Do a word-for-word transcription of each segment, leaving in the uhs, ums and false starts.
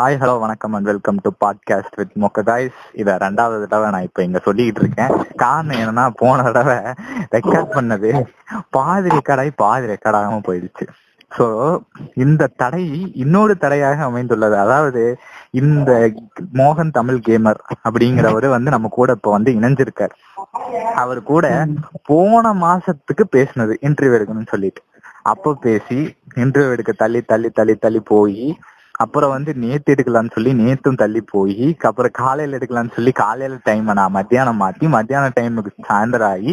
Hi hello வணக்கம் and welcome to podcast with மொக்க guys. இதை ரெண்டாவது தடவை நான் இப்போ இங்கே சொல்லிக்கிட்டு இருக்கேன். காரணம் என்னன்னா, போன தடவை ரெக்கார்ட் பண்ணது பாதி ரெக்கார்டாகி பாதி ரெக்கார்டாகாமல் போயிடுச்சு. ஸோ இந்த தடை இன்னொரு தடையாக அமைந்துள்ளது. அதாவது இந்த மோகன் தமிழ் கேமர் அப்படிங்கிறவரு வந்து நம்ம கூட இப்போ வந்து இணைஞ்சிருக்கார். அவர் கூட போன மாசத்துக்கு பேசினது இன்டர்வியூ எடுக்கணும்னு சொல்லிட்டு அப்போ பேசி இன்டர்வியூ எடுக்க தள்ளி தள்ளி தள்ளி தள்ளி போய் அப்புறம் வந்து நேற்று எடுக்கலான்னு சொல்லி நேற்றும் தள்ளி போய் அப்புறம் காலையில் எடுக்கலான்னு சொல்லி காலையில் டைமை நான் மத்தியானம் மாற்றி மத்தியான டைமுக்கு சாயந்தரம் ஆகி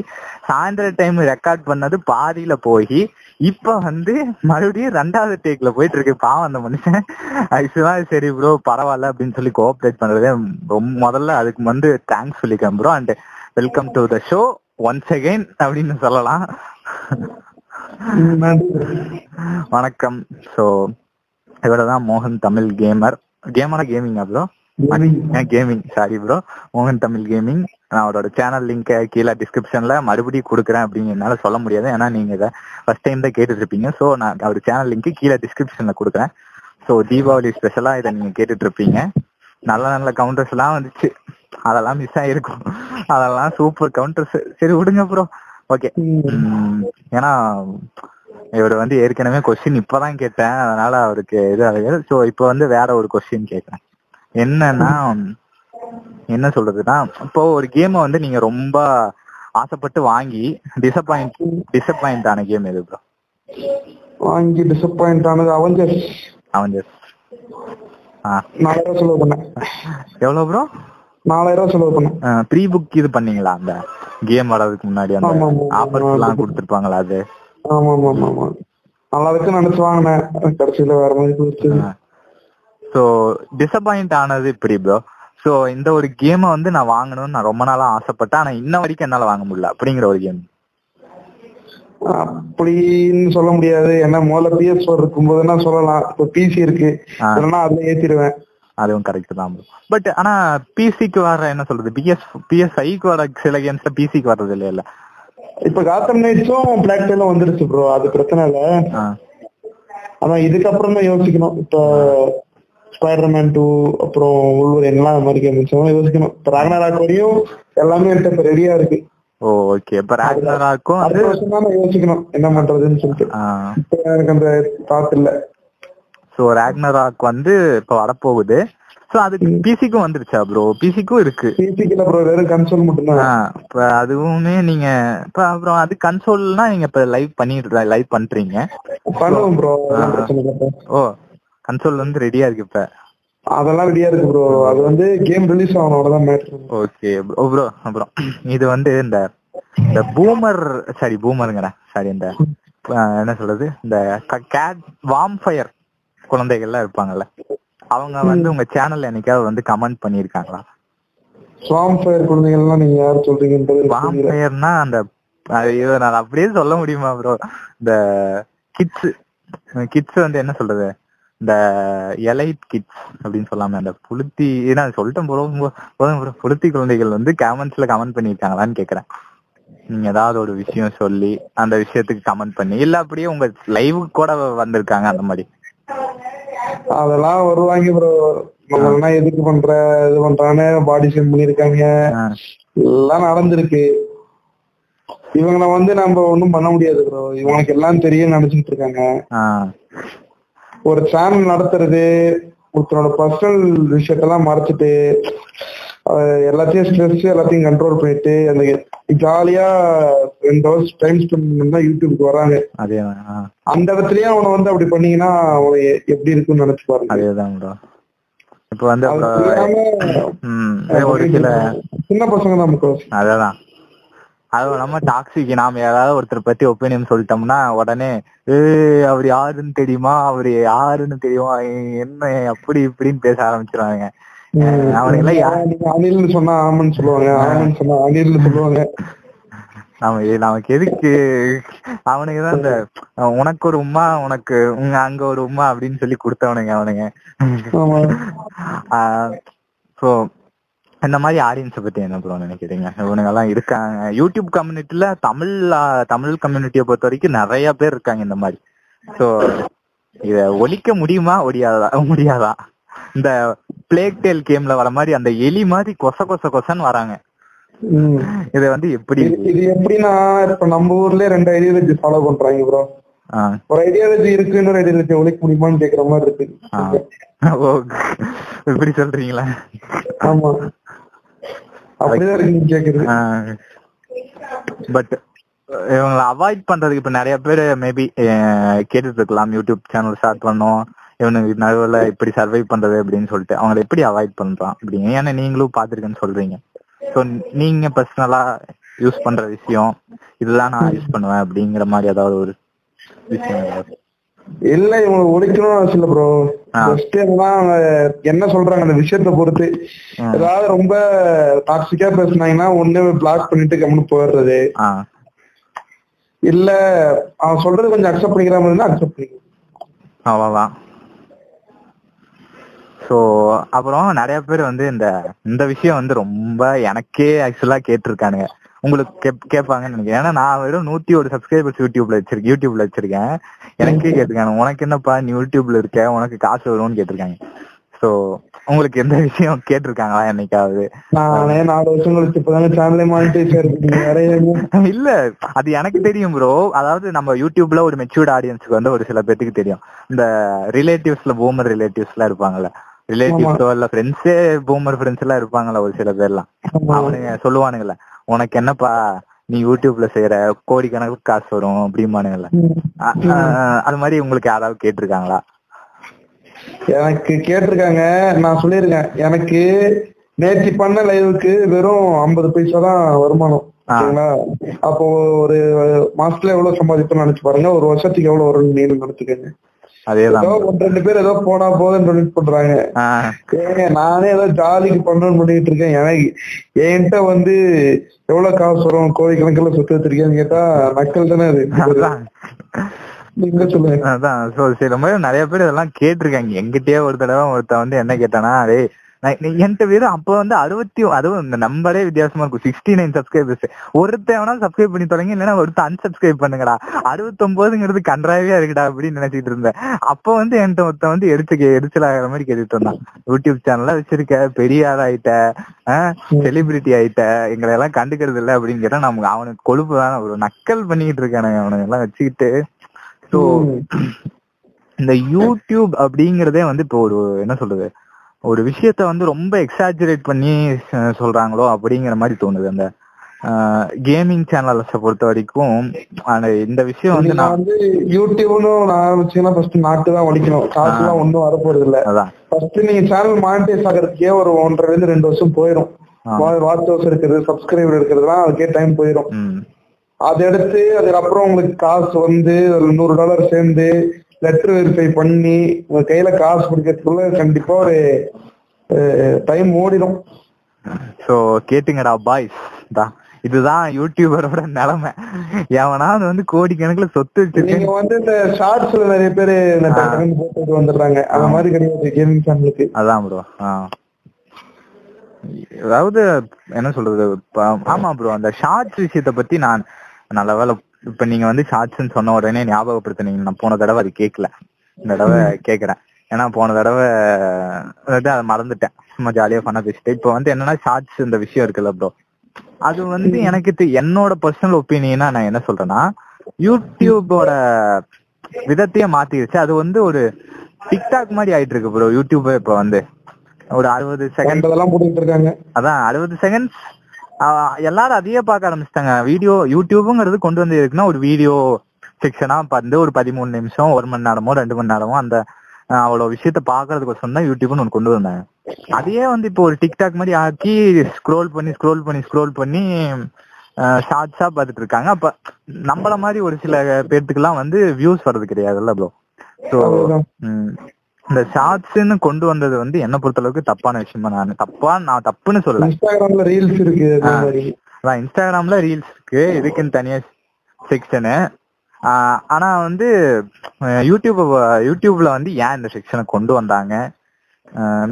சாயந்தர டைம் ரெக்கார்ட் பண்ணது பாதியில் போய் இப்போ வந்து மறுபடியும் ரெண்டாவது டேக்ல போயிட்டு இருக்கு. பாவம் அந்த மனுஷன். ஆக்சுவலாக சரி ப்ரோ பரவாயில்ல அப்படின்னு சொல்லி கோஆப்ரேட் பண்ணுறது ரொம்ப முதல்ல அதுக்கு வந்து தேங்க்ஸ் சொல்லிக்கிறேன் bro and welcome to the show once again அப்படின்னு சொல்லலாம். வணக்கம். ஸோ இவரதான் மோகன் தமிழ் கேமர். கேமரா கேமிங்கா ப்ரோ? Gaming sorry bro. மோகன் தமிழ் கேமிங். நான் அவரோட சேனல் லிங்கை கீழே டிஸ்கிரிப்ஷன்ல மறுபடியும் கொடுக்குறேன் அப்படின்னு என்னால சொல்ல முடியாது, ஏன்னா நீங்க இதை ஃபர்ஸ்ட் டைம் தான் கேட்டுட்டு இருப்பீங்க. ஸோ நான் அவர் சேனல் லிங்க் கீழே டிஸ்கிரிப்ஷன்ல கொடுக்குறேன். ஸோ தீபாவளி ஸ்பெஷலா இதை நீங்க கேட்டுட்டு இருப்பீங்க. நல்ல நல்ல கவுண்டர்ஸ் எல்லாம் வந்துச்சு, அதெல்லாம் மிஸ் ஆயிருக்கும். அதெல்லாம் சூப்பர் கவுண்டர்ஸ். சரி விடுங்க ப்ரோ, ஓகே. ஏன்னா இவர் வந்து ஏற்கனவே கொஸ்டின் இப்பதான் கேட்டேன், அதனால அவருக்கு இது ஆகுது. ஸோ இப்போ வந்து வேற ஒரு கொஸ்டின் கேட்குறேன். என்னன்னா, என்ன சொல்றதுன்னா, இப்போ ஒரு கேமை வந்து நீங்க ரொம்ப ஆசைப்பட்டு வாங்கி டிசப்பாயிண்ட் டிசப்பாயிண்ட் ஆன கேம் எது ப்ரோ? வாங்கி டிசப்பாயிண்ட் ஆனது அவெஞ்சர்ஸ். அவெஞ்சர்ஸ் நாலாயிரம் செலவு பண்ணேன். எவ்வளோ ப்ரோ? நாலாயிரம் செலவு பண்ணேன். ப்ரீ புக் இது பண்ணீங்களா? அந்த கேம் வரதுக்கு முன்னாடி அந்த ஆஃபர்ஸ் எல்லாம் கொடுத்துருப்பாங்களா? அது ஆமா ஆமா ஆமா நல்லா இருக்கு நினைச்சு வாங்கினேன், கடைசியில வேற மாதிரி கொடுத்தது. ஸோ டிசப்பாயிண்ட் ஆனது இப்படி ப்ரோ. ஸோ இந்த ஒரு கேமை வந்து நான் வாங்கணும்னு நான் ரொம்ப நாளா ஆசைப்பட்டேன், ஆனா இன்ன வரைக்கும் என்னால வாங்க முடியல அப்படிங்கிற ஒரு கேம் அப்படின்னு சொல்ல முடியாது. ஏன்னா முதல்ல பிஎஸ் ஃபோர் இருக்கும்போதுன்னா சொல்லலாம், இப்போ பிசி இருக்கு இல்லைன்னா அதுல ஏத்திடுவேன். அதுவும் கரெக்ட் தான் ப்ரோ. பட் ஆனா பிசிக்கு வர என்ன சொல்றது, பிஎஸ் பிஎஸ்ஐக்கு வர சில கேம்ஸ்ல பிசிக்கு வர்றது இல்லையில. இப்ப காத்தம் நைட்ஸும் பிளாக் டெயிலும் வந்துருச்சு ப்ரோ, அது பிரச்சனை இல்ல. ஆனா இதுக்கப்புறம் தான் யோசிக்கணும். இப்போ ஸ்பைடர்மேன் டூ அப்புறம் உள்ளூர் எல்லாம் மாதிரி கேம் யோசிக்கணும். இப்போ ராக்னாராக் வரையும் எல்லாமே என்கிட்ட இப்போ ரெடியா இருக்கு. Oh okay. இப்போ ராக்னாராக்கும் அடுத்த வருஷம் தான் யோசிக்கணும் என்ன பண்றதுன்னு சொல்லிட்டு இப்போ எனக்கு அந்த தாட் இல்ல. ஸோ ராக்னாராக் வந்து இப்போ வரப்போகுது. சோ அதுக்கு பிசிக்கும் வந்துருச்சா ப்ரோ? பிசிக்கும் இருக்கு. பிசிக்குல ப்ரோ வேற கன்சோல் மட்டும்தான். இப்ப அதுவுமே நீங்க இப்ப அப்புறம் அது கன்சோல்னா நீங்க இப்ப லைவ் பண்ணிட்டு லைவ் பண்றீங்க? பண்ணுவோம் ப்ரோ. ஓ கன்சோல் வந்து ரெடியா இருக்கு இப்ப? அதெல்லாம் ரெடியா இருக்கு ப்ரோ. அது வந்து கேம் ரிலீஸ் ஆகணும் அவ்வளவுதான் மேட்டர். ஓகே ப்ரோ ப்ரோ அப்புறம் இது வந்து இந்த இந்த பூமர் சாரி பூமருங்கற சாரி இந்த என்ன சொல்றது இந்த கேட் வார்ம் ஃபயர் குழந்தைகள்லாம் இருப்பாங்கல்ல, அவங்க வந்து உங்க சேனல்ல என்னைக்காவது வந்து கமெண்ட் பண்ணிருக்காங்களா? வார்ம் ஃபயர் குழந்தைகள்லாம் நீங்க யார் சொல்றீங்கன்றது? வார்ம் ஃபயர்னா அந்த ஐயோ நான் அப்படியே சொல்ல முடியுமா ப்ரோ? இந்த கிட்ஸ் கிட்ஸ் வந்து என்ன சொல்றது இந்த எலைட் கிட்ஸ் அப்படின்னு சொல்லாம அந்த புளுத்தி ஏன்னா சொல்லிட்டேன் ப்ரோ புளுத்தி குழந்தைகள் வந்து கமெண்ட்ஸ்ல கமெண்ட் பண்ணிருக்காங்களான்னு கேக்குறேன். நீங்க ஏதாவது ஒரு விஷயம் சொல்லி அந்த விஷயத்துக்கு கமெண்ட் பண்ணி இல்ல அப்படியே உங்க லைவுக்கு கூட வந்திருக்காங்க அந்த மாதிரி? அதெல்லாம் வருவாங்க ப்ரோ. நம்மளா எதுக்கு பண்ற இது பண்றான்னு பாடி ஷேம் பண்ணிருக்காங்க, எல்லாம் நடந்திருக்கு. இவங்களை வந்து நம்ம ஒண்ணும் பண்ண முடியாது ப்ரோ. இவங்களுக்கு எல்லாம் தெரியும் நினைச்சுட்டு இருக்காங்க. ஒரு சேனல் நடத்துறது ஒருத்தனோட பர்சனல் விஷயத்தெல்லாம் மறைச்சிட்டு எல்லாத்தையும் ஸ்ட்ரெஸ் எல்லாத்தையும் கண்ட்ரோல் பண்ணிட்டு அந்த ஜாலியா ரெண்டு ஹவர்ஸ் டைம் ஸ்பெண்ட் பண்ணா யூடியூப்க்கு வராங்க. அந்த இடத்துலயே அவனை வந்து அப்படி பண்ணீங்கன்னா அவனை எப்படி இருக்குன்னு நினைச்சு பாருங்க. அதேதான் ப்ரோ. இப்போ வந்து ஒரு சில சின்ன பசங்க தான். அதான் அதுவும் நம்ம டாக்ஸிக்கு நாம யாராவது ஒருத்தர் பத்தி ஒப்பீனியன் சொல்லிட்டோம்னா உடனே ஏ அவர் யாருன்னு தெரியுமா அவரு யாருன்னு தெரியுமா என்ன அப்படி இப்படின்னு பேச ஆரம்பிச்சிருவாங்க. அனில்னு சொன்னா ஆமன்னு சொல்லுவாங்க, ஆமன்னு சொன்னா அனில்னு சொல்லுவாங்க. நமக்கு எதுக்கு அவனுக்குதான் இந்த உனக்கு ஒரு உமா உனக்கு அங்க ஒரு உமா அப்படின்னு சொல்லி கொடுத்தவனுங்க அவனுங்க. சோ இந்த மாதிரி ஆடியன்ஸை பத்தி என்ன ப்ரோ நினைக்கிறீங்க? இவனுங்க எல்லாம் இருக்காங்க யூடியூப் கம்யூனிட்டியில. தமிழ் தமிழ் கம்யூனிட்டியை பொறுத்த வரைக்கும் நிறைய பேர் இருக்காங்க இந்த மாதிரி. சோ இத ஒழிக்க முடியுமா? ஒடியாதா முடியாதா? இந்த பிளேக் டேல் கேம்ல வர மாதிரி அந்த எலி மாதிரி கொச கொச கொசன்னு வராங்க. இது வந்து எப்படி இது எப்படின்னா இப்ப நம்ம ஊர்ல ரெண்டு ஐடியாலஜி ஃபாலோ பண்றாங்க ப்ரோ. ஒரு ஐடியாலஜி இருக்கு, இன்னொரு ஐடியாலஜி உழைக்க முடியுமான்னு கேக்குற மாதிரி இருக்கு. எப்படி சொல்றீங்களா? ஆமா அப்படிதான் இருக்கு கேக்குறது. பட் இவங்களை அவாய்ட் பண்றதுக்கு இப்ப நிறைய பேர் மேபி கேட்டுட்டு இருக்கலாம், யூடியூப் சேனல் ஸ்டார்ட் பண்ணோம் இவனுக்கு நடுவில் இப்படி சர்வை பண்றது அப்படின்னு சொல்லிட்டு அவங்களை எப்படி அவாய்ட் பண்றான் அப்படிங்க. ஏன்னா நீங்களும் பாத்துருக்கேன்னு சொல்றீங்க. ஸோ நீங்க பர்சனலா யூஸ் பண்ற விஷயம் இதெல்லாம் நான் யூஸ் பண்ணுவேன் அப்படிங்கிற மாதிரி ஏதாவது ஒரு விஷயம் இல்ல இவங்க ஒழிக்கணும்னு சொல்ல ப்ரோ. ஃபர்ஸ்ட் அவங்க என்ன சொல்றாங்க அந்த விஷயத்த பொறுத்து. ஏதாவது ரொம்ப டாக்ஸிக்கா பேசினாங்கன்னா ஒண்ணு பிளாக் பண்ணிட்டு கம்முன்னு போயிடுறது, இல்ல அவன் சொல்றது கொஞ்சம் அக்செப்ட் பண்ணிக்கிற மாதிரி அக்செப்ட் பண்ணிக்கிறேன் அவ்வளவுதான். ஸோ அப்புறம் நிறைய பேர் வந்து இந்த இந்த விஷயம் வந்து ரொம்ப எனக்கே ஆக்சுவலா கேட்டிருக்கானுங்க. உங்களுக்கு கேப் கேட்பாங்கன்னு நினைக்கிறேன். ஏன்னா நான் வெறும் நூத்தி ஒரு சப்ஸ்கிரைபர்ஸ் யூடியூப்ல வச்சிருக்கேன் யூடியூப்ல வச்சிருக்கேன் எனக்கே கேட்டிருக்காங்க, உனக்கு என்னப்பா நீ யூடியூப்ல இருக்க உனக்கு காசு வரும்னு கேட்டிருக்காங்க. ஸோ உங்களுக்கு எந்த விஷயம் கேட்டிருக்காங்களா என்னைக்காவது? நாலு வருஷம் கழிச்சு இப்பதாங்க சேனலே மானிட்டைஸ். இல்ல அது எனக்கு தெரியும் ப்ரோ. அதாவது நம்ம யூடியூப்ல ஒரு மெச்சூர்ட் ஆடியன்ஸுக்கு வந்து ஒரு சில பேருக்கு தெரியும் இந்த ரிலேட்டிவ்ஸ்ல பூமர் ரிலேட்டிவ்ஸ் எல்லாம் இருப்பாங்கல்ல, ரிலேட்டிவ்ஸோ இல்ல ஃப்ரெண்ட்ஸே பூமர் ஃப்ரெண்ட்ஸ் எல்லாம் இருப்பாங்கல்ல ஒரு சில பேர்லாம், அவனுங்க சொல்லுவானுங்கல்ல உனக்கு என்னப்பா நீ யூடியூப்ல செய்யற கோடிக்கணக்கு காசு வரும் அப்படிமானுங்கல்ல. அது மாதிரி உங்களுக்கு யாராவது கேட்டிருக்காங்களா? எனக்கு கேட்டிருக்காங்க. நான் சொல்லிருக்கேன் எனக்கு நேற்று பண்ண லைவுக்கு வெறும் ஐம்பது பைசா தான் வருமானம். அப்போ ஒரு மாசத்துல எவ்வளவு சம்பாதிப்போம் நினைச்சு பாருங்க, ஒரு வருஷத்துக்கு எவ்வளவு வரும் நீங்க நினைச்சுக்கங்க. ரெண்டு பேர் ஏதோ போனா போதும் டொனேட் பண்றாங்க. ஏங்க நானே ஏதோ ஜாலிக்கு பண்ணணும்னு பண்ணிட்டு இருக்கேன். எனக்கு என்கிட்ட வந்து எவ்வளவு காசு வரும் கோடி கணக்குல சுத்து வச்சிருக்கேன்னு கேட்டா மக்கள் தானே அது நிறைய பேர் இதெல்லாம் கேட்டிருக்காங்க. எங்கிட்டயே ஒரு தடவை ஒருத்த வந்து என்ன கேட்டானா, அதே என்கிட்ட வீடு அப்ப வந்து அறுபத்தி அதுவும் இந்த நம்பரே வித்தியாசமா இருக்கும் சிக்ஸ்டி நைன் சப்ஸ்கிரைபர்ஸ். ஒருத்தவனா சப்ஸ்கிரைப் பண்ணி தொடங்கி இல்லைன்னா ஒருத்த அன்சப்ஸ்கிரைப் பண்ணுங்கடா, அறுபத்தொன்பதுங்கிறது கன்றாவியா இருக்குடா அப்படின்னு நினைச்சிட்டு இருந்தேன். அப்ப வந்து என்கிட்ட ஒருத்த வந்து எரிச்சு எரிச்சல் ஆகிற மாதிரி கேட்டுட்டு இருந்தான், யூடியூப் சேனல்ல வச்சிருக்க பெரிய ஆளாயிட்ட செலிபிரிட்டி ஆயிட்ட எங்களை எல்லாம் கண்டுக்கிறது இல்லை அப்படின்னு கேட்டா நமக்கு அவனுக்கு கொழுப்பு தானே ஒரு நக்கல் பண்ணிக்கிட்டு இருக்கானுங்க அவனுக்கு எல்லாம் வச்சுக்கிட்டு. ஸோ இந்த யூடியூப் அப்படிங்கிறதே வந்து இப்போ ஒரு என்ன சொல்றது ஒரு விஷயத்த வந்து ரொம்ப எக்ஸாஜரேட் பண்ணி சொல்றாங்களோ அப்படிங்கிற மாதிரி தோணுது. அந்த கேமிங் சேனல்ஸை பொறுத்த வரைக்கும் இந்த விஷயம் வந்து நான் வந்து யூடியூப்னு ஆரம்பிச்சீங்கன்னா ஃபர்ஸ்ட் நாக்கு தான் வலிக்கணும், காசுலாம் ஒன்றும் வரப்போறது இல்லை. அதான் ஃபர்ஸ்ட் நீங்க சேனல் மானிட்டைஸ் ஆகிறதுக்கே ஒரு ஒன்றரை இருந்து ரெண்டு வருஷம் போயிடும். வாட்ச் ஹவர்ஸ் இருக்கிறது சப்ஸ்கிரைபர் இருக்கிறதுலாம் அதுக்கே டைம் போயிடும். அதை எடுத்து அதுக்கப்புறம் உங்களுக்கு காசு வந்து ஒரு நூறு டாலர் சேர்ந்து லெட்டர் வெரிஃபை பண்ணி உங்க கையில காசு கொடுக்கறதுக்குள்ள கண்டிப்பா ஒரு டைம் ஓடிடும். ஸோ கேட்டுங்கடா பாய்ஸ், தான் இதுதான் யூடியூபரோட நிலைமை. எவனா அது வந்து கோடிக்கணக்கில் சொத்து வச்சிருக்கு. நீங்க வந்து இந்த ஷார்ட்ஸ்ல நிறைய பேரு போட்டு வந்துடுறாங்க, அந்த மாதிரி கிடையாது கேமிங் சேனலுக்கு. அதான் ப்ரோ அதாவது என்ன சொல்றது. ஆமா ப்ரோ அந்த ஷார்ட்ஸ் விஷயத்த பத்தி நான் நல்ல வேலை இப்ப நீங்க வந்து ஷார்ட்ஸ்ன்னு சொன்ன உடனே ஞாபகப்படுத்தினீங்க. நான் போன தடவை அது கேட்கல, இந்த தடவை கேட்கறேன். ஏன்னா போன தடவை அதை மறந்துட்டேன், சும்மா ஜாலியா பண்ண பேசிட்டு. இப்ப வந்து என்னன்னா ஷார்ட்ஸ் இந்த விஷயம் இருக்குல்ல ப்ரோ, அது வந்து எனக்கு என்னோட பர்சனல் ஒப்பீனியனா நான் என்ன சொல்றேன்னா யூடியூபோட விதத்தையே மாத்திருச்சு. அது வந்து ஒரு டிக்டாக் மாதிரி ஆயிட்டு இருக்கு ப்ரோ யூடியூப். இப்ப வந்து ஒரு அறுபது செகண்ட் இருக்காங்க. அதான் அறுபது செகண்ட்ஸ் எல்லாரும் அதையே பார்க்க ஆரம்பிச்சிட்டாங்க. வீடியோ யூடியூபுங்கிறது கொண்டு வந்து இருக்குன்னா ஒரு வீடியோ செக்ஷனா வந்து ஒரு பதிமூணு நிமிஷம் ஒரு மணி நேரமோ ரெண்டு மணி நேரமோ அந்த அவ்வளோ விஷயத்த பாக்குறதுக்கோசம் தான் யூடியூப்னு ஒன்று கொண்டு வந்தாங்க. அதையே வந்து இப்போ ஒரு டிக்டாக் மாதிரி ஆக்கி ஸ்க்ரோல் பண்ணி ஸ்க்ரோல் பண்ணி ஸ்க்ரோல் பண்ணி ஷார்ட்ஸா பார்த்துட்டு இருக்காங்க. அப்ப நம்மள மாதிரி ஒரு சில பேர்த்துக்கெல்லாம் வந்து வியூஸ் வர்றது கிடையாதுல்ல ப்ரோ. ஸோ இந்த ஷார்ட்ஸ்ன்னு கொண்டு வந்தது வந்து என்ன பொறுத்த அளவுக்கு தப்பான விஷயமா நான் தப்பா நான் தப்புன்னு சொல்லுவேன். இன்ஸ்டாகிராம்ல ரீல்ஸ் இருக்கு, அதான் இன்ஸ்டாகிராம்ல ரீல்ஸ் இருக்கு இதுக்குன்னு தனியா செக்ஷனு. ஆனா வந்து யூடியூப் யூடியூப்ல வந்து ஏன் இந்த செக்ஷனை கொண்டு வந்தாங்க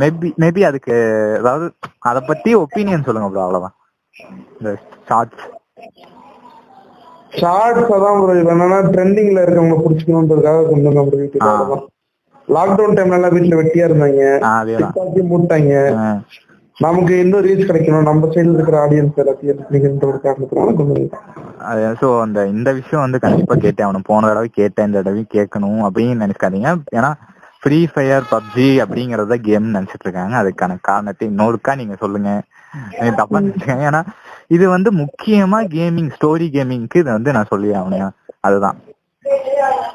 மேபி மேபி அதுக்கு அதாவது அதை பத்தி ஒப்பீனியன் சொல்லுங்க ப்ரோ. அவ்வளவுதான் இந்த ஷார்ட்ஸ் ஷார்ட்ஸ் அதான் ட்ரெண்டிங்ல இருக்கவங்க பிடிச்சிக்கணும்ன்றதுக்காக கொண்டு வந்தோம். லாக்டவுன் டைம்ல எல்லாம் வீட்டுல வெட்டியா இருந்தாங்க, மூட்டாங்க. நமக்கு இன்னும் ரீச் கிடைக்கணும், நம்ம சைடுல இருக்கிற ஆடியன்ஸ் எல்லாத்தையும். ஸோ அந்த இந்த விஷயம் வந்து கண்டிப்பா கேட்டேன் அவனு, போன தடவை கேட்டேன், இந்த தடவை கேட்கணும் அப்படின்னு நினைச்சுக்காதீங்க. ஏன்னா ஃப்ரீ ஃபயர் பப்ஜி அப்படிங்கறத கேம்னு நினைச்சிட்டு இருக்காங்க. அதுக்கான காரணத்தை இன்னொருக்கா நீங்க சொல்லுங்க, தப்பா நினைச்சுக்காங்க. ஏன்னா இது வந்து முக்கியமா கேமிங், ஸ்டோரி கேமிங்க்கு இதை வந்து நான் சொல்லி ஆகணும். அதுதான்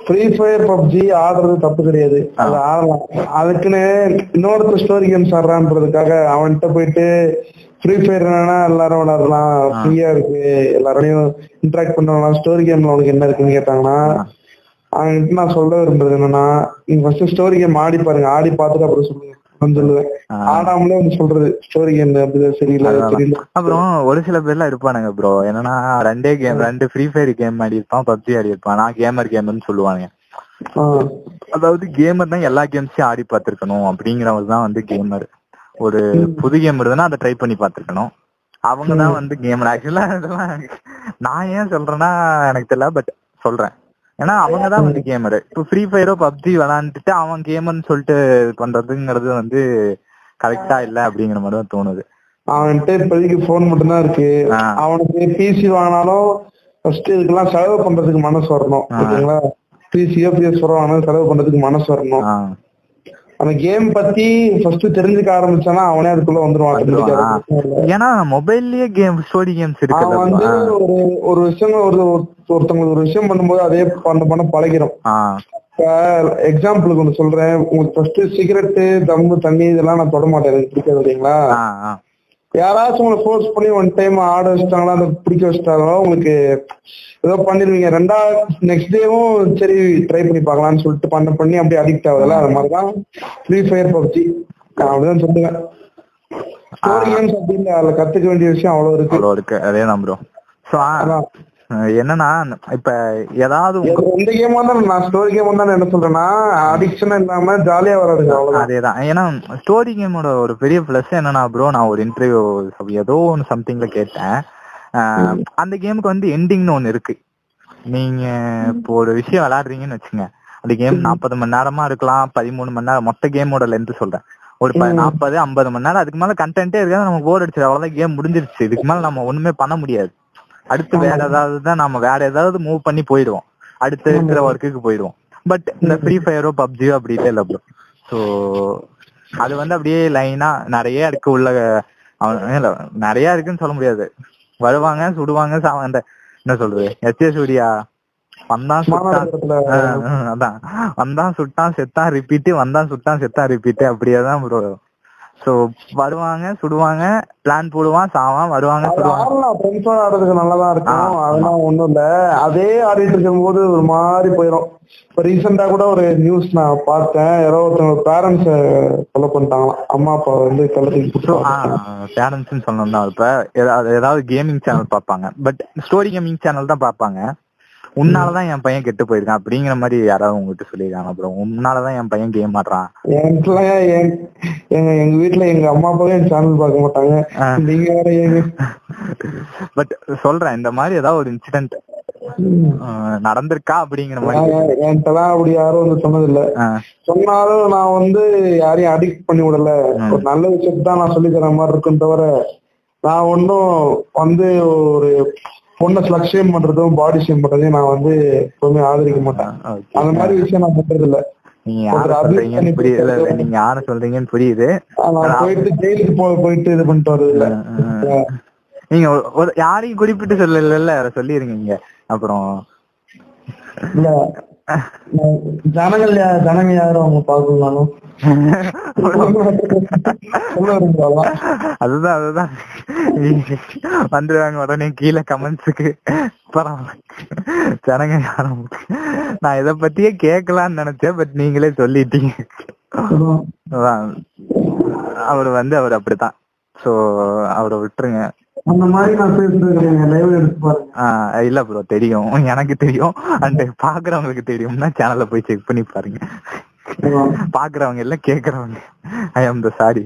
ஃப்ரீ ஃபயர் பப்ஜி ஆடுறது தப்பு கிடையாது, அது ஆடலாம். அதுக்குன்னு இன்னொருத்தர் ஸ்டோரி கேம்ஸ் ஆடுறான்றதுக்காக அவன்கிட்ட போயிட்டு ஃப்ரீ ஃபயர் என்னன்னா எல்லாரும் விளாடலாம், ஃப்ரீயா இருக்கு, எல்லாரோடையும் இன்ட்ராக்ட் பண்ணலாம், ஸ்டோரி கேம்ல அவனுக்கு என்ன இருக்குன்னு கேட்டாங்கன்னா, அவன்கிட்ட நான் சொல்ல விரும்புறது என்னன்னா, நீங்க ஃபர்ஸ்ட் ஸ்டோரி கேம் ஆடி பாருங்க, ஆடி பார்த்துட்டு அப்புறம் சொல்லுங்க. அப்புறம் ஒரு சில பேர்லாம் இருப்பானுங்க ப்ரோ, என்னன்னா ரெண்டே கேம், ரெண்டு ஃப்ரீ ஃபயர் கேம் ஆடி இருப்பான், பப்ஜி ஆடி இருப்பான், நான் கேமர் கேம்னு சொல்லுவாங்க. அதாவது கேமர் தான் எல்லா கேம்ஸையும் ஆடி பார்த்திருக்கணும் அப்படிங்கிறவங்கதான் வந்து கேமர். ஒரு புது கேம் இருக்குன்னா அதை ட்ரை பண்ணி பார்த்திருக்கணும், அவங்கதான் வந்து கேமர். ஆக்சுவலா இதெல்லாம் நான் ஏன் சொல்றேன்னா எனக்கு தெரியல, பட் சொல்றேன். ஏன்னா அவங்கதான் வந்து கேமரு. இப்போ ஃப்ரீ ஃபயரோ பப்ஜி விளாண்டுட்டு அவன் கேமர்னு சொல்லிட்டு பண்றதுங்கிறது வந்து கரெக்டா இல்லை அப்படிங்கிற மாதிரி தான் தோணுது. அவன்கிட்ட இப்போதைக்கு போன் மட்டும் தான் இருக்கு, அவனுக்கு பிசி வாங்கினாலும் ஃபர்ஸ்ட் இதுக்கெல்லாம் செலவு பண்றதுக்கு மனசு வரணும். ஓகேங்களா, பிசியோ பிஎஸ் வாங்கினாலும் செலவு பண்றதுக்கு மனசு வரணும். அந்த கேம் பத்தி ஃபர்ஸ்ட் தெரிஞ்சுக்க ஆரம்பிச்சானா அவனே அதுக்குள்ள வந்துருவான். ஏன்னா மொபைல்லயே கேம், ஸ்டோரி கேம்ஸ் இருக்கு. அவன் வந்து ஒரு ஒரு விஷயம், ஒரு ஒருத்தவங்களுக்கு ஒரு விஷயம் பண்ணும்போது அதே பண்ண பண்ண பழகிறோம். எக்ஸாம்பிளுக்கு ஒன்று சொல்றேன், உங்களுக்கு ஃபர்ஸ்ட் சிகரெட்டு, தம்பு, தண்ணி இதெல்லாம் நான் தொட மாட்டேன், எனக்கு பிடிக்காது. இல்லைங்களா, யாராச்சும் உங்களை ஃபோர்ஸ் பண்ணி ஒன் டைம் ஆட வச்சுட்டாங்களா, அந்த பிடிக்க வச்சுட்டாங்களோ, உங்களுக்கு ஏதோ பண்ணிடுவீங்க. ரெண்டாவது நெக்ஸ்ட் டேவும் சரி ட்ரை பண்ணி பார்க்கலாம்னு சொல்லிட்டு பண்ண பண்ணி அப்படியே அடிக்ட் ஆகுதுல்ல, அது மாதிரிதான் ஃப்ரீ ஃபயர் பப்ஜி. அப்படிதான் சொல்லுவேன், ஸ்டோரி கேம்ஸ் அப்படின்னு அதுல கத்துக்க வேண்டிய விஷயம் அவ்வளோ இருக்கு, அவ்வளோ இருக்கு. அதே தான் ப்ரோ. ஸோ என்னன்னா இப்ப ஏதாவது இந்த கேம் வந்தாலும் நான் ஸ்டோரி கேம் வந்தாலும் என்ன சொல்றேன்னா, அடிக்ஷன் இல்லாம ஜாலியா வராது, அவ்வளவு. அதேதான். ஏன்னா ஸ்டோரி கேமோட ஒரு பெரிய பிளஸ் என்னன்னா ப்ரோ, நான் ஒரு இன்டர்வியூ ஏதோ ஒன்று சம்திங்ல கேட்டேன், அந்த கேமுக்கு வந்து எண்டிங்னு ஒண்ணு இருக்கு. நீங்க இப்போ ஒரு விஷயம் விளையாடுறீங்கன்னு வச்சுங்க, அந்த கேம் நாற்பது மணி நேரமா இருக்கலாம், பதிமூணு மணி நேரம் மொத்த கேமோட லென்த் சொல்றேன், ஒரு நாற்பது ஐம்பது மணி நேரம். அதுக்கு மேல கண்டென்ட்டே இருக்காது, நமக்கு போர் அடிச்சிடும், அவ்வளவுதான், கேம் முடிஞ்சிருச்சு. இதுக்கு மேல நம்ம ஒண்ணுமே பண்ண முடியாது. அடுத்து வேற ஏதாவது தான், நம்ம வேற ஏதாவது மூவ் பண்ணி போயிடுவோம், அடுத்து இருக்கிற ஒர்க்குக்கு போயிடுவோம். பட் இந்த ஃப்ரீ ஃபயரோ பப்ஜியோ அப்படின்ட்டு இல்லை ப்ரோ. ஸோ அது வந்து அப்படியே லைனா நிறைய இருக்கு உள்ள, இல்லை நிறைய இருக்குன்னு சொல்ல முடியாது. வருவாங்க, சுடுவாங்க, அந்த என்ன சொல்றது, எச்சே சூர்யா வந்தான் சுட்டான், அதான் வந்தான் சுட்டான் செத்தான் ரிப்பீட்டு, வந்தான் சுட்டான் செத்தான் ரிப்பீட்டு, அப்படியே தான் ப்ரோ. சோ வருவாங்க, சுடுவாங்க, பிளான் போடுவான், சாவான், வருவாங்க, சுடுவாங்க. ஆடுறதுக்கு நல்லாதான் இருக்கும், அதெல்லாம் ஒண்ணும் இல்ல. அதே ஆடிட்டு இருக்கும் போது ஒரு மாதிரி போயிடும். இப்ப ரீசெண்டா கூட ஒரு நியூஸ் நான் பார்த்தேன், யாரோ ஒருத்தவங்க பேரண்ட்ஸ் கொலை பண்ணிட்டாங்களாம், அம்மா அப்பா வந்து பேரண்ட்ஸ் சொன்னா. இப்ப ஏதாவது கேமிங் சேனல் பார்ப்பாங்க, பட் ஸ்டோரி கேமிங் சேனல் தான் பார்ப்பாங்க. உன்னாலதான் என் பையன் கெட்டு போயிருக்கான் அப்படிங்கிற மாதிரி யாராவது உங்ககிட்ட சொல்லிருக்காங்க அப்புறம், உன்னாலதான் என் பையன் கேம் ஆடுறான். எங்க வீட்டுல எங்க அம்மா அப்பாவே சேனல் பார்க்க மாட்டாங்க, நீங்க வேற. பட் சொல்றேன், இந்த மாதிரி ஏதாவது ஒரு இன்சிடென்ட் நடந்திருக்கா அப்படிங்கிற மாதிரி என்கிட்டலாம் அப்படி யாரும் வந்து சொன்னது இல்ல. சொன்னாலும் நான் வந்து யாரையும் அடிக்ட் பண்ணி விடல, ஒரு நல்ல விஷயத்து தான் நான் சொல்லி தர மாதிரி இருக்குன்னு தவிர, நான் ஒன்னும் வந்து ஒரு பொண்ணை ஸ்லக் ஷேம் பண்றதும் பாடி ஷேம் பண்றதையும் நான் வந்து எப்பவுமே ஆதரிக்க மாட்டேன். அந்த மாதிரி விஷயம் நான் பண்றது இல்ல. நீங்க யார சொல்றீங்கன்னு புரியுது, போயிட்டு ஜெயிலுக்கு போயிட்டு இது பண்ணிட்டு வர்றது இல்ல. நீங்க யாரையும் குறிப்பிட்டு சொல்லல, சொல்லி இருக்கீங்க. அப்புறம் இல்ல ஜனங்கள் ஜனங்க யாரும் அவங்க பாக்கலாலும் அதுதான் அதுதான் வந்துருவாங்க உடனே கீழே கமெண்ட்ஸுக்கு. ஜனங்க யாரும் நான் இத பத்தியே கேட்கலான்னு நினைச்சேன், பட் நீங்களே சொல்லிட்டீங்க. அவர் வந்து அவர் அப்படித்தான். சோ அவரை விட்டுருங்க, அந்த மாதிரி நான் பேசுறது இல்ல ப்ரோ. தெரியும், எனக்கு தெரியும், அண்ட் பாக்குறவங்களுக்கு தெரியும்னா சேனல்ல போய் செக் பண்ணி பாருங்க. பாக்குறவங்க இல்ல, கேக்குறவங்க, ஐ ஆம் த சாரி.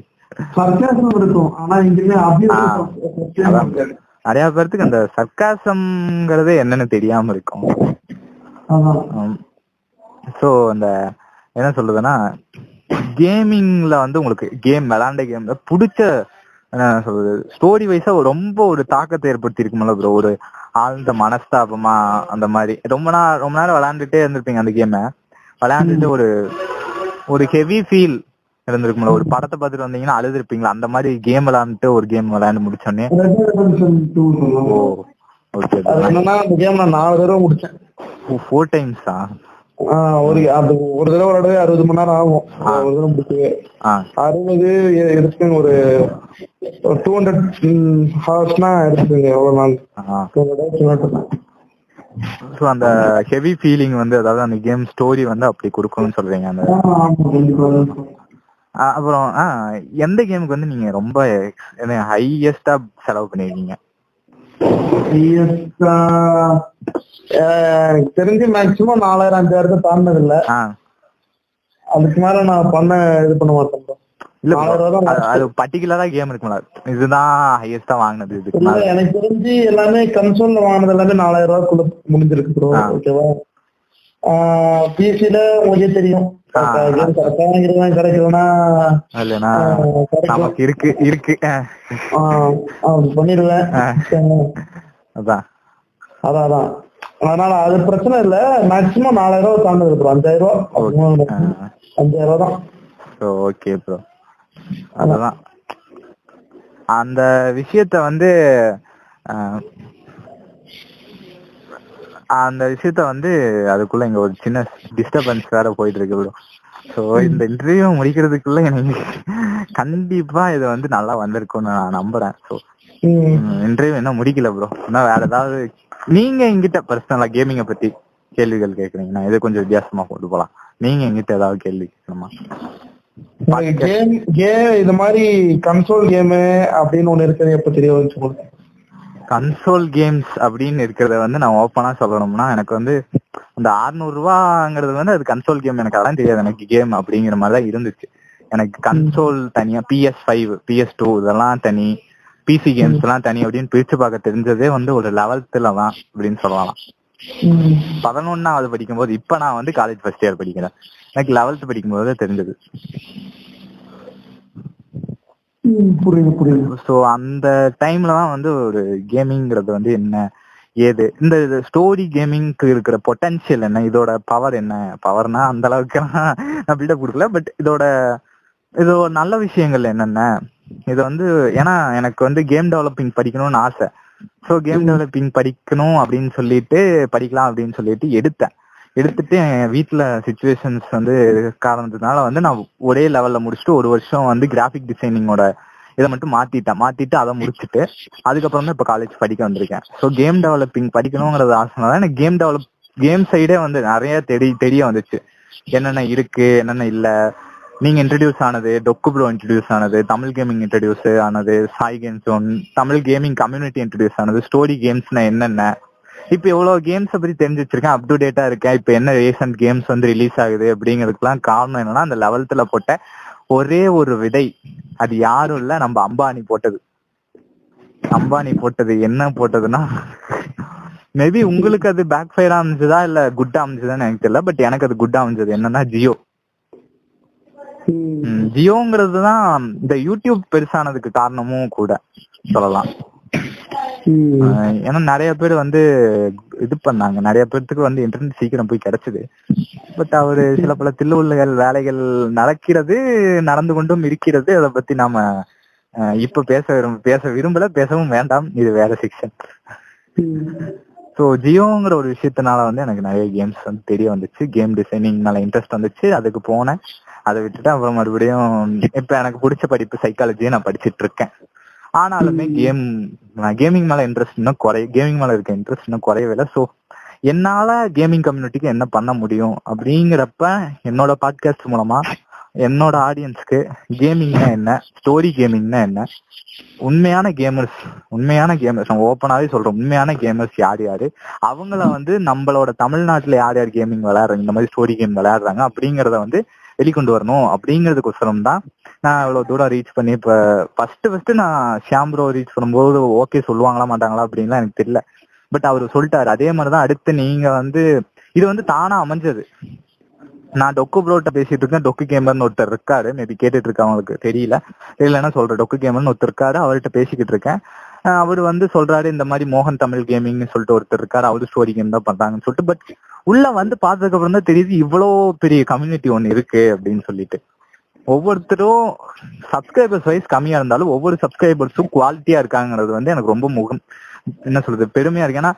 நிறைய பேருக்கு அந்த சர்க்காசம்ங்கிறது என்னன்னு தெரியாம இருக்கும். சோ அந்த என்ன சொல்லுதுன்னா, கேமிங்ல வந்து உங்களுக்கு கேம் விளாண்ட கேம்ல பிடிச்ச என்ன சொல்றது ஸ்டோரி வைஸா ரொம்ப ஒரு தாக்கத்தை ஏற்படுத்தி இருக்குமல்ல ப்ரோ, ஒரு ஆழ்ந்த மனஸ்தாபமா அந்த மாதிரி. ரொம்ப நாள் ரொம்ப நேரம் விளையாண்டுட்டே இருந்திருப்பீங்க, அந்த கேமை விளையாண்டுட்டு ஒரு ஒரு ஹெவி ஃபீல் இருந்திருக்கும்ல. ஒரு படத்தை பார்த்துட்டு வந்தீங்கன்னா அழுதுருப்பீங்களா, அந்த மாதிரி கேம் விளையாண்டுட்டு ஒரு கேம் விளையாண்டு முடிச்சோன்னே. ஓ ஓகே. அந்த கேம் நான் நாலு தடவை முடிச்சேன். ஓ ஃபோர் டைம்ஸா? ஒரு அது ஒரு தடவை விளையாடவே அறுபது மணி நேரம் ஆகும். ஒரு தடவை முடிக்கவே அறுபது எடுத்துங்க, ஒரு டூ ஹண்ட்ரட் ஹவர்ஸ்னா எடுத்துங்க எவ்வளவு நாள் விளையாட்டுனா. ஸோ அந்த ஹெவி ஃபீலிங் வந்து அதாவது அந்த கேம் ஸ்டோரி வந்து அப்படி கொடுக்கணும்னு சொல்றீங்க. அந்த அப்புறம் எந்த கேமுக்கு வந்து நீங்க ரொம்ப ஹையஸ்டா செலவு பண்ணிருக்கீங்க? எனக்கு தெரிஞ்சு மேக்சிமம் நாலாயிரம் அஞ்சாயிரத்தை தாண்டது இல்ல, அதுக்கு மேல நான் பண்ண இது பண்ண மாட்டேன். பர்டிகுலரா கேம் இருக்குங்களா இதுதான் ஹையஸ்டா வாங்கினது? இதுக்கு எனக்கு தெரிஞ்சு எல்லாமே கன்சோல்ல வாங்கினது எல்லாமே நாலாயிரம் ரூபாய்க்குள்ள முடிஞ்சிருக்கு. ஓகேவா, பிசில உங்களுக்கே தெரியும் பண்ணிடுவேன். அதான் அதான் அதான் அதனால அது பிரச்சனை இல்ல. மேக்சிமம் நாலாயிரம் ரூபாய் தாண்டது ப்ரோ, அஞ்சாயிரம் ரூபாய் அஞ்சாயிரம் ரூபாய் தான். ஓகே ப்ரோ, அதான் அந்த விஷயத்த வந்து அந்த விஷயத்த வந்து அதுக்குள்ள இங்க ஒரு சின்ன டிஸ்டர்பன்ஸ் வேற போயிட்டு இருக்கு ப்ரோ. ஸோ இந்த இன்டர்வியூ முடிக்கிறதுக்குள்ள எனக்கு கண்டிப்பா இது வந்து நல்லா வந்திருக்கும்னு நான் நம்புறேன். ஸோ இன்டர்வியூ என்ன முடிக்கல ப்ரோ, இன்னும் வேற ஏதாவது நீங்க எங்கிட்ட பர்சனலா கேமிங்கை பத்தி கேள்விகள் கேட்குறீங்கன்னா இதை கொஞ்சம் வித்தியாசமா கொண்டு போகலாம். நீங்க எங்கிட்ட ஏதாவது கேள்வி கேட்கணுமா? கேம் கேம் இது மாதிரி கன்சோல் கேமு அப்படின்னு ஒண்ணு இருக்கிறது எப்ப தெரிய வந்துச்சு? கன்சோல் கேம்ஸ் அப்படின்னு இருக்கிறத வந்து நான் ஓப்பனா சொல்லணும்னா, எனக்கு வந்து இந்த அறுநூறு ரூபாங்கிறது வந்து அது கன்சோல் கேம் எனக்கு அதெல்லாம் தெரியாது. எனக்கு கேம் அப்படிங்கிற மாதிரி தான் இருந்துச்சு. எனக்கு கன்சோல் தனியா, பிஎஸ் ஃபைவ் பிஎஸ் டூ இதெல்லாம் தனி, பிசி கேம்ஸ் எல்லாம் தனி அப்படின்னு பிரிச்சு பார்க்க தெரிஞ்சதே வந்து ஒரு லெவல்த்துல தான் அப்படின்னு சொல்லலாம். பதினொன்னாவது படிக்கும்போது, இப்ப நான் வந்து காலேஜ் ஃபர்ஸ்ட் இயர் படிக்கிறேன், எனக்கு லெவல்த் படிக்கும்போது தெரிஞ்சது. புரியுது புரியுது. ஸோ அந்த டைம்ல தான் வந்து ஒரு கேமிங்கிறது வந்து என்ன ஏது, இந்த ஸ்டோரி கேமிங்க்கு இருக்கிற பொட்டன்சியல் என்ன, இதோட பவர் என்ன. பவர்னா அந்த அளவுக்கு நான் பில்டப் கொடுக்கல, பட் இதோட இது நல்ல விஷயங்கள் என்னென்ன இது வந்து. ஏன்னா எனக்கு வந்து கேம் டெவலப்பிங் படிக்கணும்னு ஆசை. ஸோ கேம் டெவலப்பிங் படிக்கணும் அப்படின்னு சொல்லிட்டு படிக்கலாம் அப்படின்னு சொல்லிட்டு எடுத்தேன். எடுத்துட்டு என் வீட்டில் சிச்சுவேஷன்ஸ் வந்து காரணத்தினால வந்து நான் ஒரே லெவலில் முடிச்சுட்டு ஒரு வருஷம் வந்து கிராஃபிக் டிசைனிங்கோட இதை மட்டும் மாற்றிட்டேன். மாற்றிட்டு அதை முடிச்சுட்டு அதுக்கப்புறம் தான் இப்போ காலேஜ் படிக்க வந்திருக்கேன். ஸோ கேம் டெவலப்பிங் படிக்கணுங்கிறது ஆசைனா தான் எனக்கு கேம் டெவலப் கேம் சைடே வந்து நிறைய தெரி தெரிய வந்துச்சு. என்னென்ன இருக்குது என்னென்ன இல்லை. நீங்கள் இன்ட்ரடியூஸ் ஆனது டொக்கு ப்ரோ, இன்ட்ரடியூஸ் ஆனது தமிழ் கேமிங், இன்ட்ரடியூஸ் ஆனது Sai games one, Tamil gaming community introduce ஆனது, ஸ்டோரி கேம்ஸ்னால் என்னென்ன, இப்ப எவ்வளவு கேம்ஸ் பத்தி தெரிஞ்சு வச்சிருக்கேன், அப் டு டேட்டா இருக்கேன், இப்ப என்ன ரீசன்ட் கேம்ஸ் வந்து ரிலீஸ் ஆகுது அப்படிங்கறதுக்கெல்லாம் காரணம் என்னன்னா அந்த லெவல்த்ல போட்ட ஒரே ஒரு விதை. அது யாரும் இல்ல, நம்ம அம்பானி போட்டது. அம்பானி போட்டது என்ன போட்டதுன்னா, மேபி உங்களுக்கு அது பேக் ஃபயர் அமைஞ்சதா இல்ல குட் அமைஞ்சதான்னு எனக்கு தெரியல, பட் எனக்கு அது குட் அமைஞ்சது. என்னன்னா ஜியோ ஜியோங்கிறது தான் இந்த யூடியூப் பெருசானதுக்கு காரணமும் கூட சொல்லலாம். ஏன்னா நிறைய பேர் வந்து இது பண்ணாங்க, நிறைய பேர்த்துக்கு வந்து இன்டர்நெட் சீக்கிரம் போய் கிடைச்சது. பட் அவரு சில பல தில்லுள்ளல் வேலைகள் நடக்கிறது, நடந்து கொண்டும் இருக்கிறது. அதை பத்தி நாம இப்ப பேச விரும்ப பேச விரும்பல பேசவும் வேண்டாம், இது வேற செக்ஷன். ஸோ ஜியோங்கிற ஒரு விஷயத்தினால வந்து எனக்கு நிறைய கேம்ஸ் வந்து தெரிய வந்துச்சு, கேம் டிசைனிங்னால இன்ட்ரெஸ்ட் வந்துச்சு, அதுக்கு போனேன். அதை விட்டுட்டு அப்புறம் மறுபடியும் இப்ப எனக்கு பிடிச்ச படிப்பு சைக்காலஜியை நான் படிச்சுட்டு இருக்கேன். ஆனாலுமே கேம் கேமிங் மேல இன்ட்ரெஸ்ட் இன்னும் குறைய கேமிங் மேல இருக்க இன்ட்ரெஸ்ட் இன்னும் குறையவே இல்லை. ஸோ என்னால கேமிங் கம்யூனிட்டிக்கு என்ன பண்ண முடியும் அப்படிங்கிறப்ப என்னோட பாட்காஸ்ட் மூலமா என்னோட ஆடியன்ஸ்க்கு கேமிங்னா என்ன, ஸ்டோரி கேமிங்னா என்ன, உண்மையான கேமர்ஸ் உண்மையான கேமர்ஸ் நம்ம ஓப்பனாவே சொல்றோம், உண்மையான கேமர்ஸ் யார் யாரு, அவங்கள வந்து நம்மளோட தமிழ்நாட்டுல யார் யார் கேமிங் விளையாடுறாங்க, இந்த மாதிரி ஸ்டோரி கேம் விளையாடுறாங்க அப்படிங்கறத வந்து வெளிக்கொண்டு வரணும். அப்படிங்கிறதுக்கோசரம் தான் நான் இவ்வளவு தூரம் ரீச் பண்ணி இப்போ ஃபர்ஸ்ட் ஃபர்ஸ்ட் நான் ஷியாம் ப்ரோ ரீச் பண்ணும்போது ஓகே சொல்லுவாங்களா மாட்டாங்களா அப்படின்லாம் எனக்கு தெரியல, பட் அவர் சொல்லிட்டாரு. அதே மாதிரிதான் அடுத்து நீங்க வந்து இது வந்து தானா அமைஞ்சது. நான் டொக்கு ப்ரோட்ட பேசிட்டு இருக்கேன். டொக்கு கேமர்னு ஒருத்தர் இருக்காரு, மேபி கேட்டுட்டு இருக்கா அவங்களுக்கு தெரியல, இல்லைன்னா சொல்றேன். டொக்கு கேமர்னு ஒருத்தர் இருக்காரு, அவர்கிட்ட பேசிக்கிட்டு இருக்கேன். அவர் வந்து சொல்றாரு இந்த மாதிரி மோகன் தமிழ் கேமிங்னு சொல்லிட்டு ஒருத்தர் இருக்காரு, அவரு ஸ்டோரி கேம் தான் பண்றாங்கன்னு சொல்லிட்டு. பட் உள்ள வந்து பார்த்ததுக்கு அப்புறம் தான் தெரியுது இவ்வளோ பெரிய கம்யூனிட்டி ஒன்று இருக்கு அப்படின்னு சொல்லிட்டு. ஒவ்வொருத்தரும் சப்ஸ்கிரைபர்ஸ் வைஸ் கம்மியா இருந்தாலும் ஒவ்வொரு சப்ஸ்கிரைபர்ஸும் குவாலிட்டியா இருக்காங்கிறது வந்து எனக்கு ரொம்ப முகம் என்ன சொல்றது பெருமையா இருக்கு. ஏன்னா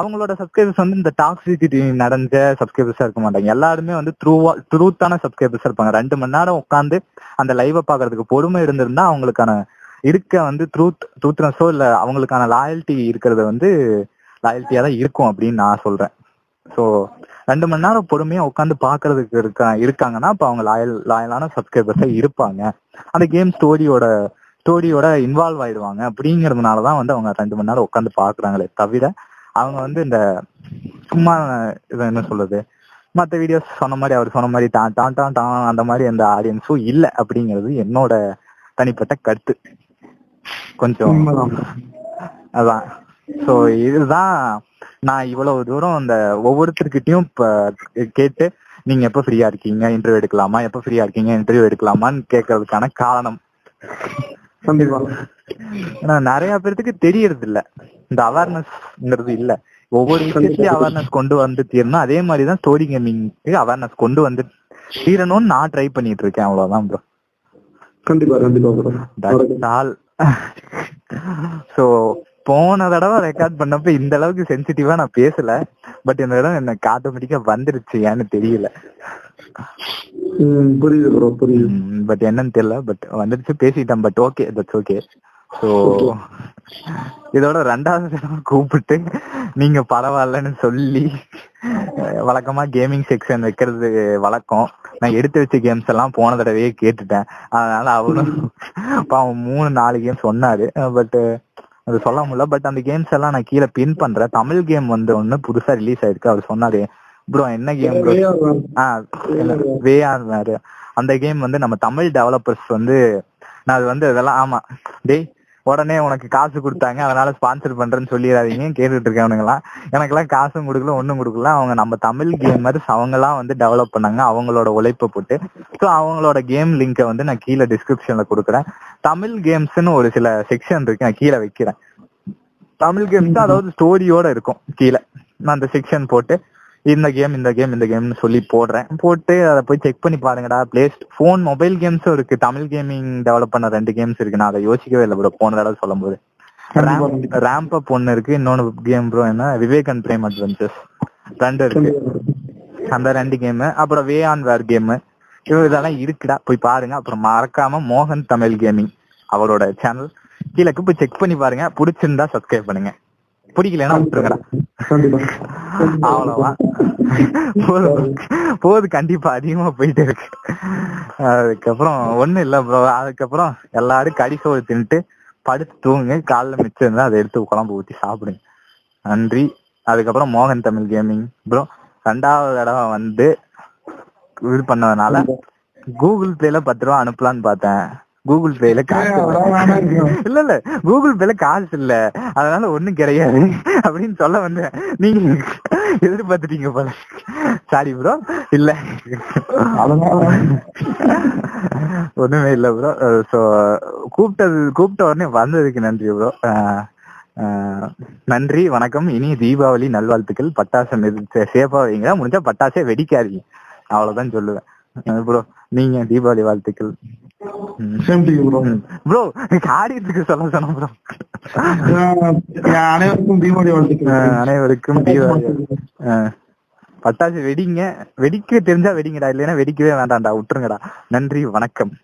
அவங்களோட சப்ஸ்கிரைபர்ஸ் வந்து இந்த டாக்ஸிசிட்டி நடந்த சப்ஸ்கிரைபர்ஸா இருக்க மாட்டாங்க. எல்லாருமே வந்து த்ரூவா ட்ரூத்தான சப்ஸ்கிரைபர்ஸா இருப்பாங்க. ரெண்டு மணி நேரம் உட்காந்து அந்த லைவை பாக்குறதுக்கு பொறுமை இருந்திருந்தா அவங்களுக்கான இருக்க வந்து ட்ரூத் ட்ரூத்னஸோ இல்ல அவங்களுக்கான லாயல்ட்டி இருக்கிறத வந்து லாயல்ட்டியா தான் இருக்கும் அப்படின்னு நான் சொல்றேன். ஸோ ரெண்டு மணி நேரம் பொறுமையா உட்காந்து பாக்குறதுக்கு இருக்கா இருக்காங்கன்னா அப்ப அவங்க லாயல் லாயலான சப்ஸ்கிரைபர்ஸா இருப்பாங்க. அந்த கேம் ஸ்டோரியோட ஸ்டோரியோட இன்வால்வ் ஆயிடுவாங்க. அப்படிங்கிறதுனாலதான் வந்து அவங்க ரெண்டு மணி நேரம் உட்காந்து பாக்குறாங்களே தவிர அவங்க வந்து இந்த சும்மா இதை என்ன சொல்றது மற்ற வீடியோஸ் சொன்ன மாதிரி அவர் சொன்ன மாதிரி டான் டான் டான் டான் அந்த மாதிரி அந்த ஆடியன்ஸும் இல்லை அப்படிங்கிறது என்னோட தனிப்பட்ட கருத்து. கொஞ்சம் அதான். ஸோ இதுதான் நான் இவ்வளவு தூரம் அந்த ஒவ்வொருத்தருக்கிட்டையும் இப்போ கேட்டு நீங்க எப்போ ஃப்ரீயா இருக்கீங்க இன்டர்வியூ எடுக்கலாமா எப்போ ஃப்ரீயா இருக்கீங்க இன்டர்வியூ எடுக்கலாமான்னு கேட்கறதுக்கான காரணம். ஏன்னா நிறைய பேருக்கு தெரியறது இல்லை, இந்த அவேர்னஸ்ங்கிறது இல்ல. ஒவ்வொரு விஷயத்துலயும் அவேர்னஸ் கொண்டு வந்து தீரணும். அதே மாதிரிதான் ஸ்டோரி கேமிங்க்கு அவேர்னஸ் கொண்டு வந்து தீரணும்னு நான் ட்ரை பண்ணிட்டு இருக்கேன். அவ்வளவுதான் ப்ரோ. கண்டிப்பா கண்டிப்பா. சோ போன தடவை ரெக்கார்ட் பண்ணப்ப இந்த அளவுக்கு சென்சிட்டிவா நான் பேசல, பட் இந்த தடவை எனக்கு ஆட்டோமேட்டிக்கா வந்துருச்சு. ஏன்னு தெரியல, புரியுது ப்ரோ புரியுது, பட் என்னன்னு தெரியல, பட் வந்துருச்சு, பேசிட்டேன். But okay, that's okay. So இதோட ரெண்டாவது கூப்பிட்டு நீங்க பரவாயில்லன்னு சொல்லி வழக்கமா கேமிங் செக்ஷன் வைக்கிறது வழக்கம். நான் எடுத்து வச்ச கேம்ஸ் எல்லாம் போன தடவையே கேட்டுட்டேன். அதனால அவரும் பாவம் மூணு நாலு கேம்ஸ் சொன்னாரு, பட் அது சொல்ல முடியல. பட் அந்த கேம்ஸ் எல்லாம் நான் கீழே பின் பண்றேன். தமிழ் கேம் வந்து ஒண்ணு புதுசா ரிலீஸ் ஆயிருக்கு. அவர் சொன்னாரு ப்ரோ என்ன game bro, ah we are war. அந்த கேம் வந்து நம்ம தமிழ் டெவலப்பர்ஸ் வந்து நான் அது வந்து இதெல்லாம் ஆமா டேய் உடனே உனக்கு காசு கொடுத்தாங்க அதனால ஸ்பான்சர் பண்றேன்னு சொல்லிடாதீங்க. கேட்டுட்டு இருக்கவனுங்களாம் எனக்கெல்லாம் காசும் கொடுக்கல ஒன்றும் கொடுக்கல. அவங்க நம்ம தமிழ் கேமர் அவங்கலாம் வந்து டெவலப் பண்ணாங்க அவங்களோட உழைப்பை போட்டு. ஸோ அவங்களோட கேம் லிங்கை வந்து நான் கீழே டிஸ்கிரிப்ஷன்ல கொடுக்குறேன். தமிழ் கேம்ஸ்ன்னு ஒரு சில செக்ஷன் இருக்கு, நான் கீழே வைக்கிறேன். தமிழ் கேம்ஸ் தான் அதாவது ஸ்டோரியோட இருக்கும். கீழே நான் அந்த செக்ஷன் போட்டு இந்த கேம் இந்த கேம் இந்த கேம்னு சொல்லி போடுறேன். போட்டு அதை போய் செக் பண்ணி பாருங்கடா. பிளே ஃபோன் மொபைல் கேம்ஸும் இருக்கு. தமிழ் கேமிங் டெவலப் பண்ண ரெண்டு கேம்ஸ் இருக்கு. நான் அதை யோசிக்கவே இல்லை ப்ரோ போன தடவை சொல்லும் போது. ரேம்ப் அப் ஒன்னு இருக்கு, இன்னொன்னு கேம் ப்ரோ என்ன விவேக் அண்ட் பிரைம் அட்வென்ச்சர்ஸ் ரெண்டு இருக்கு. அந்த ரெண்டு கேமு அப்புறம் வே ஆன் வேர் கேமு இதெல்லாம் இருக்குடா, போய் பாருங்க. அப்புறம் மறக்காம மோகன் தமிழ் கேமிங் அவரோட சேனல் கீழே போய் செக் பண்ணி பாருங்க. பிடிச்சிருந்தா சப்ஸ்கிரைப் பண்ணுங்க, பிடிக்கலன்னா விட்டுருங்கடா. அவ்வளவா போது, கண்டிப்பா அதிகமா போயிட்டு இருக்கு. அதுக்கப்புறம் ஒண்ணும் இல்ல ப்ரோ. அதுக்கப்புறம் எல்லாரும் கடிசோடு தின்னுட்டு படுத்து தூங்குங்க. காலைல மிச்சம் இருந்தா அதை எடுத்து குழம்பு ஊத்தி சாப்பிடுங்க. நன்றி. அதுக்கப்புறம் மோகன் தமிழ் கேமிங் ப்ரோ ரெண்டாவது தடவை வந்து இது பண்ணதுனால கூகுள் பிளேல பத்து ரூபா அனுப்பலான்னு பார்த்தேன். கூகுள் பேல காசு இல்ல இல்ல கூகுள் பேல காசு இல்ல அதனால ஒண்ணும் கிடையாது அப்படின்னு சொல்ல வந்து நீங்க எதிர்பார்த்துட்டீங்க போல. சாரி ப்ரோ, இல்ல ஒண்ணுமே இல்ல ப்ரோ. சோ கூப்பிட்டது கூப்பிட்ட உடனே வந்ததுக்கு நன்றி ப்ரோ. நன்றி, வணக்கம். இனி தீபாவளி நல்வாழ்த்துக்கள். பட்டாசு சேஃபா வைங்க, முடிஞ்சா பட்டாசே வெடிக்காதீங்க, அவ்வளவுதான் சொல்லுவேன் ப்ரோ. நீங்க தீபாவளி வாழ்த்துக்கள் ப்ரோ. காரியத்துக்கு சொல்ல சொன்ன ப்ரோ. அனைவருக்கும் தீபாவளி வாழ்த்துக்கள். அனைவருக்கும் தீபாவளி. பட்டாசு வெடிங்க, வெடிக்க தெரிஞ்சா வெடிங்கடா, இல்லைன்னா வெடிக்கவே வேண்டாம்டா, விட்டுருங்கடா. நன்றி, வணக்கம்.